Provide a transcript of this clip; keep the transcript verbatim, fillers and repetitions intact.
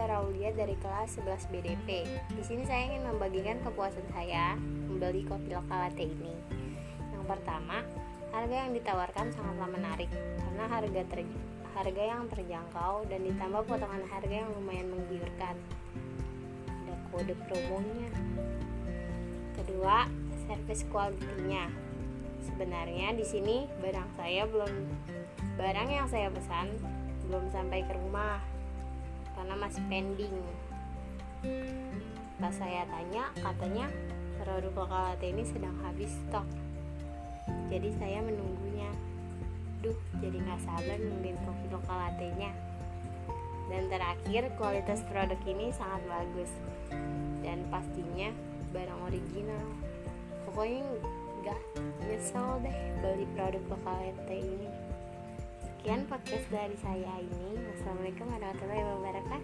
Zara Ulia dari kelas sebelas B D P. Di sini saya ingin membagikan kepuasan saya membeli kopi Local Latte ini. Yang pertama, harga yang ditawarkan sangatlah menarik karena harga terj- harga yang terjangkau dan ditambah potongan harga yang lumayan menggiurkan. Ada kode promonya. Kedua, service quality-nya. Sebenarnya di sini barang saya belum barang yang saya pesan belum sampai ke rumah, karena masih pending. Pas saya tanya, katanya produk Local Latte ini sedang habis stok. Jadi saya menunggunya. Duh, jadi nggak sabar nungguin kopi Local Latte-nya. Dan terakhir, kualitas produk ini sangat bagus. Dan pastinya barang original. Pokoknya nggak nyesel deh beli produk Local Latte ini. Sekian podcast dari saya ini. Assalamualaikum warahmatullahi wabarakatuh.